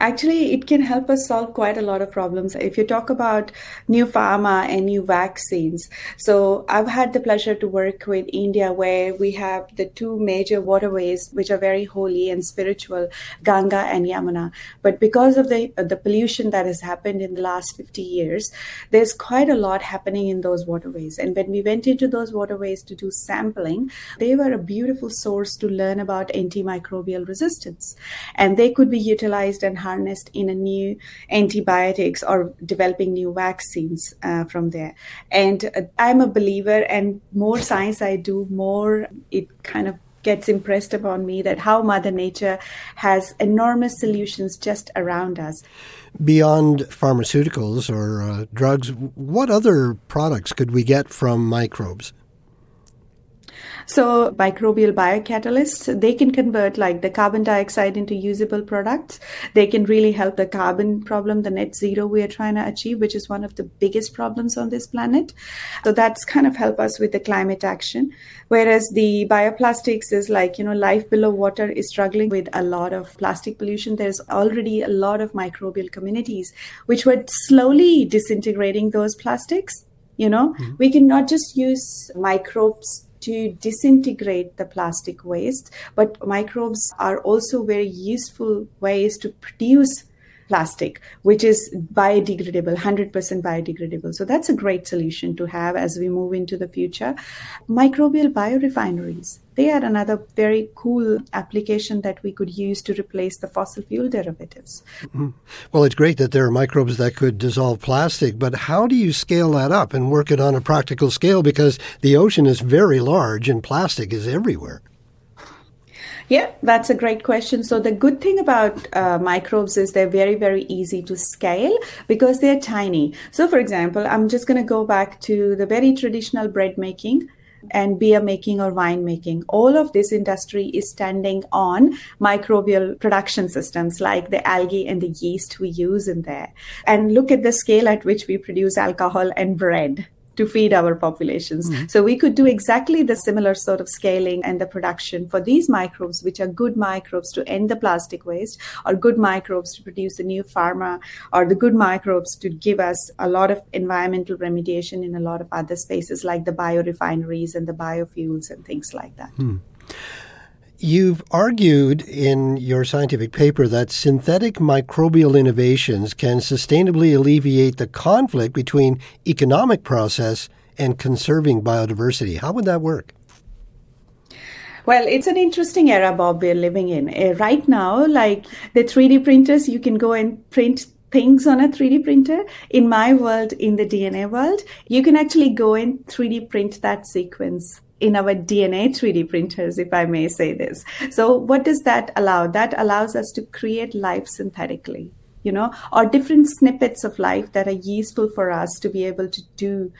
Actually, it can help us solve quite a lot of problems. If you talk about new pharma and new vaccines, so I've had the pleasure to work with India, where we have the two major waterways, which are very holy and spiritual, Ganga and Yamuna. But because of the the pollution that has happened in the last fifty years, there's quite a lot happening in those waterways. And when we went into those waterways to do sampling, they were a beautiful source to learn about antimicrobial resistance. And they could be utilized and harnessed in a new antibiotics or developing new vaccines uh, from there. And uh, I'm a believer, and more science I do, more it kind of gets impressed upon me that how Mother Nature has enormous solutions just around us. Beyond pharmaceuticals or uh, drugs, what other products could we get from microbes? So microbial biocatalysts, they can convert like the carbon dioxide into usable products. They can really help the carbon problem, the net zero we are trying to achieve, which is one of the biggest problems on this planet. So that's kind of help us with the climate action. Whereas the bioplastics is like, you know, life below water is struggling with a lot of plastic pollution. There's already a lot of microbial communities which were slowly disintegrating those plastics. You know, mm-hmm. we cannot just use microbes to disintegrate the plastic waste, but microbes are also very useful ways to produce plastic, which is biodegradable, one hundred percent biodegradable. So that's a great solution to have as we move into the future. Microbial biorefineries, they are another very cool application that we could use to replace the fossil fuel derivatives. Mm-hmm. Well, it's great that there are microbes that could dissolve plastic, but how do you scale that up and work it on a practical scale? Because the ocean is very large and plastic is everywhere. Yeah, that's a great question. So the good thing about uh, microbes is they're very, very easy to scale because they're tiny. So for example, I'm just going to go back to the very traditional bread making and beer making or wine making. All of this industry is standing on microbial production systems like the algae and the yeast we use in there. And look at the scale at which we produce alcohol and bread to feed our populations. Mm-hmm. So we could do exactly the similar sort of scaling and the production for these microbes, which are good microbes to end the plastic waste, or good microbes to produce the new pharma, or the good microbes to give us a lot of environmental remediation in a lot of other spaces like the biorefineries and the biofuels and things like that. Hmm. You've argued in your scientific paper that synthetic microbial innovations can sustainably alleviate the conflict between economic process and conserving biodiversity. How would that work? Well, it's an interesting era, Bob, we're living in. Right now, like the three D printers, you can go and print things on a three D printer. In my world, in the D N A world, you can actually go and three D print that sequence in our D N A three D printers, if I may say this. So what does that allow? That allows us to create life synthetically, you know, or different snippets of life that are useful for us to be able to do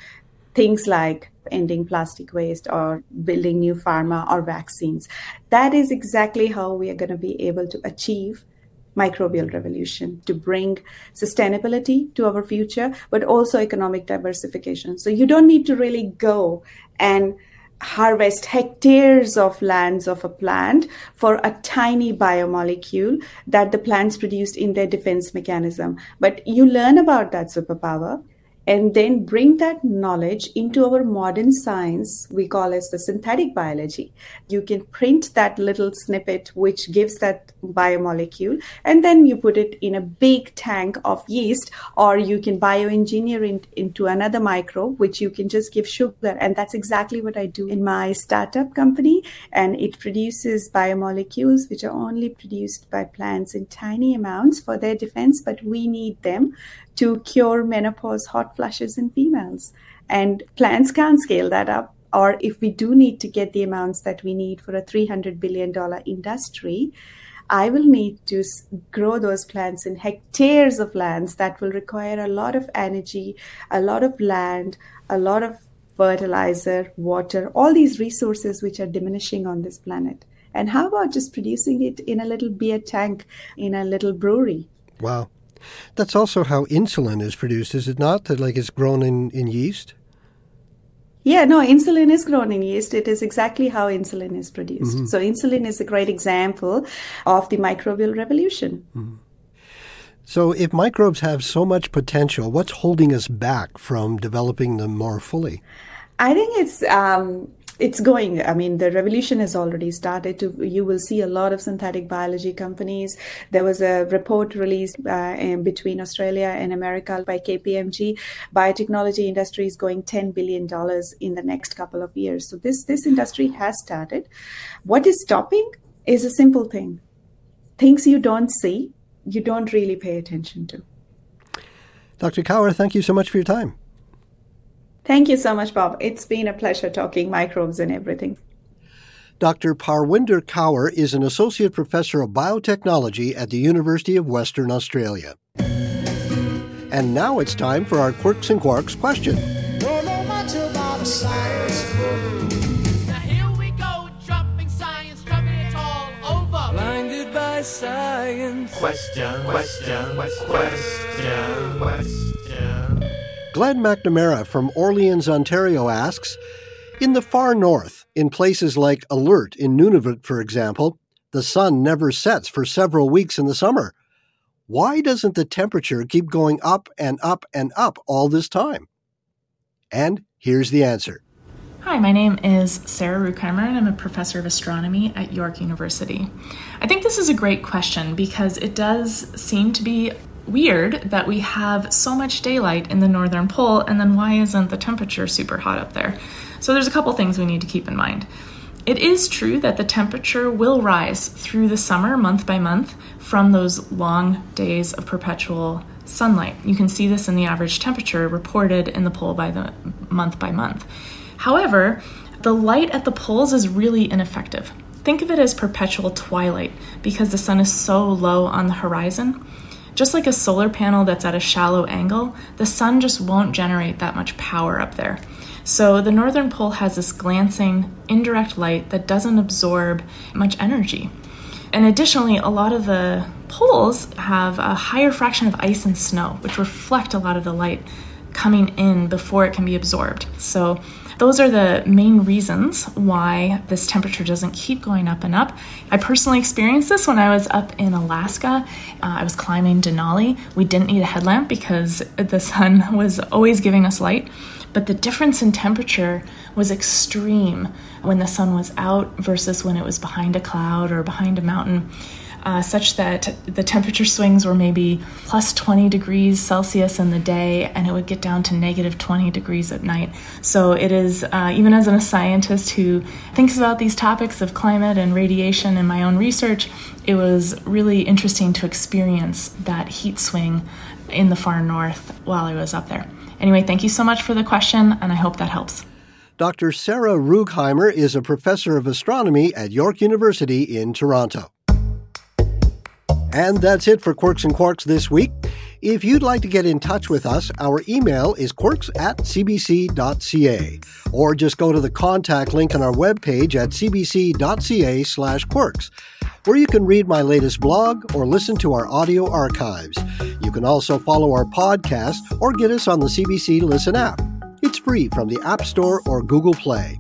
things like ending plastic waste or building new pharma or vaccines. That is exactly how we are going to be able to achieve microbial revolution, to bring sustainability to our future, but also economic diversification. So you don't need to really go and harvest hectares of lands of a plant for a tiny biomolecule that the plants produced in their defense mechanism. But you learn about that superpower and then bring that knowledge into our modern science, we call as the synthetic biology. You can print that little snippet which gives that biomolecule, and then you put it in a big tank of yeast, or you can bioengineer it into another microbe, which you can just give sugar. And that's exactly what I do in my startup company. And it produces biomolecules, which are only produced by plants in tiny amounts for their defense, but we need them to cure menopause, hot flushes in females. And plants can't scale that up. Or if we do need to get the amounts that we need for a three hundred billion dollars industry, I will need to grow those plants in hectares of lands that will require a lot of energy, a lot of land, a lot of fertilizer, water, all these resources which are diminishing on this planet. And how about just producing it in a little beer tank, in a little brewery? Wow. That's also how insulin is produced, is it not? That like it's grown in, in yeast? Yeah, no, insulin is grown in yeast. It is exactly how insulin is produced. Mm-hmm. So insulin is a great example of the microbial revolution. Mm-hmm. So if microbes have so much potential, what's holding us back from developing them more fully? I think it's... Um, It's going. I mean, the revolution has already started. To, you will see a lot of synthetic biology companies. There was a report released uh, between Australia and America by K P M G. Biotechnology industry is going ten billion dollars in the next couple of years. So this, this industry has started. What is stopping is a simple thing. Things you don't see, you don't really pay attention to. Doctor Kaur, thank you so much for your time. Thank you so much, Bob. It's been a pleasure talking microbes and everything. Doctor Parwinder Kaur is an Associate Professor of Biotechnology at the University of Western Australia. And now it's time for our Quirks and Quarks question. Don't know much about science. Now here we go, dropping science, dropping it all over. Blinded by science. Question, question, question, question, question. Glenn McNamara from Orleans, Ontario asks, in the far north, in places like Alert in Nunavut, for example, the sun never sets for several weeks in the summer. Why doesn't the temperature keep going up and up and up all this time? And here's the answer. Hi, my name is Sarah Rugheimer, and I'm a professor of astronomy at York University. I think this is a great question because it does seem to be weird that we have so much daylight in the northern pole, and then why isn't the temperature super hot up there? So there's a couple things we need to keep in mind. It is true that the temperature will rise through the summer, month by month, from those long days of perpetual sunlight. You can see this in the average temperature reported in the pole by the month by month. However, the light at the poles is really ineffective. Think of it as perpetual twilight because the sun is so low on the horizon. Just like a solar panel that's at a shallow angle, the sun just won't generate that much power up there. So the northern pole has this glancing, indirect light that doesn't absorb much energy. And additionally, a lot of the poles have a higher fraction of ice and snow, which reflect a lot of the light coming in before it can be absorbed. So those are the main reasons why this temperature doesn't keep going up and up. I personally experienced this when I was up in Alaska. Uh, I was climbing Denali. We didn't need a headlamp because the sun was always giving us light. But the difference in temperature was extreme when the sun was out versus when it was behind a cloud or behind a mountain, uh, such that the temperature swings were maybe plus twenty degrees Celsius in the day, and it would get down to negative twenty degrees at night. So it is, uh, even as a scientist who thinks about these topics of climate and radiation in my own research, it was really interesting to experience that heat swing in the far north while I was up there. Anyway, thank you so much for the question, and I hope that helps. Doctor Sarah Rugheimer is a professor of astronomy at York University in Toronto. And that's it for Quirks and Quarks this week. If you'd like to get in touch with us, our email is quirks at c b c dot c a, or just go to the contact link on our webpage at c b c dot c a slash quirks, where you can read my latest blog or listen to our audio archives. You can also follow our podcast or get us on the C B C Listen app. It's free from the App Store or Google Play.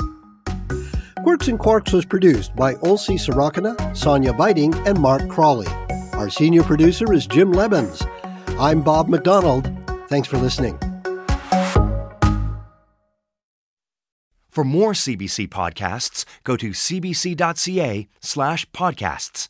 Quirks and Quarks was produced by Olsi Sarakana, Sonia Biting, and Mark Crawley. Our senior producer is Jim Lebens. I'm Bob McDonald. Thanks for listening. For more C B C podcasts, go to c b c dot c a slash podcasts.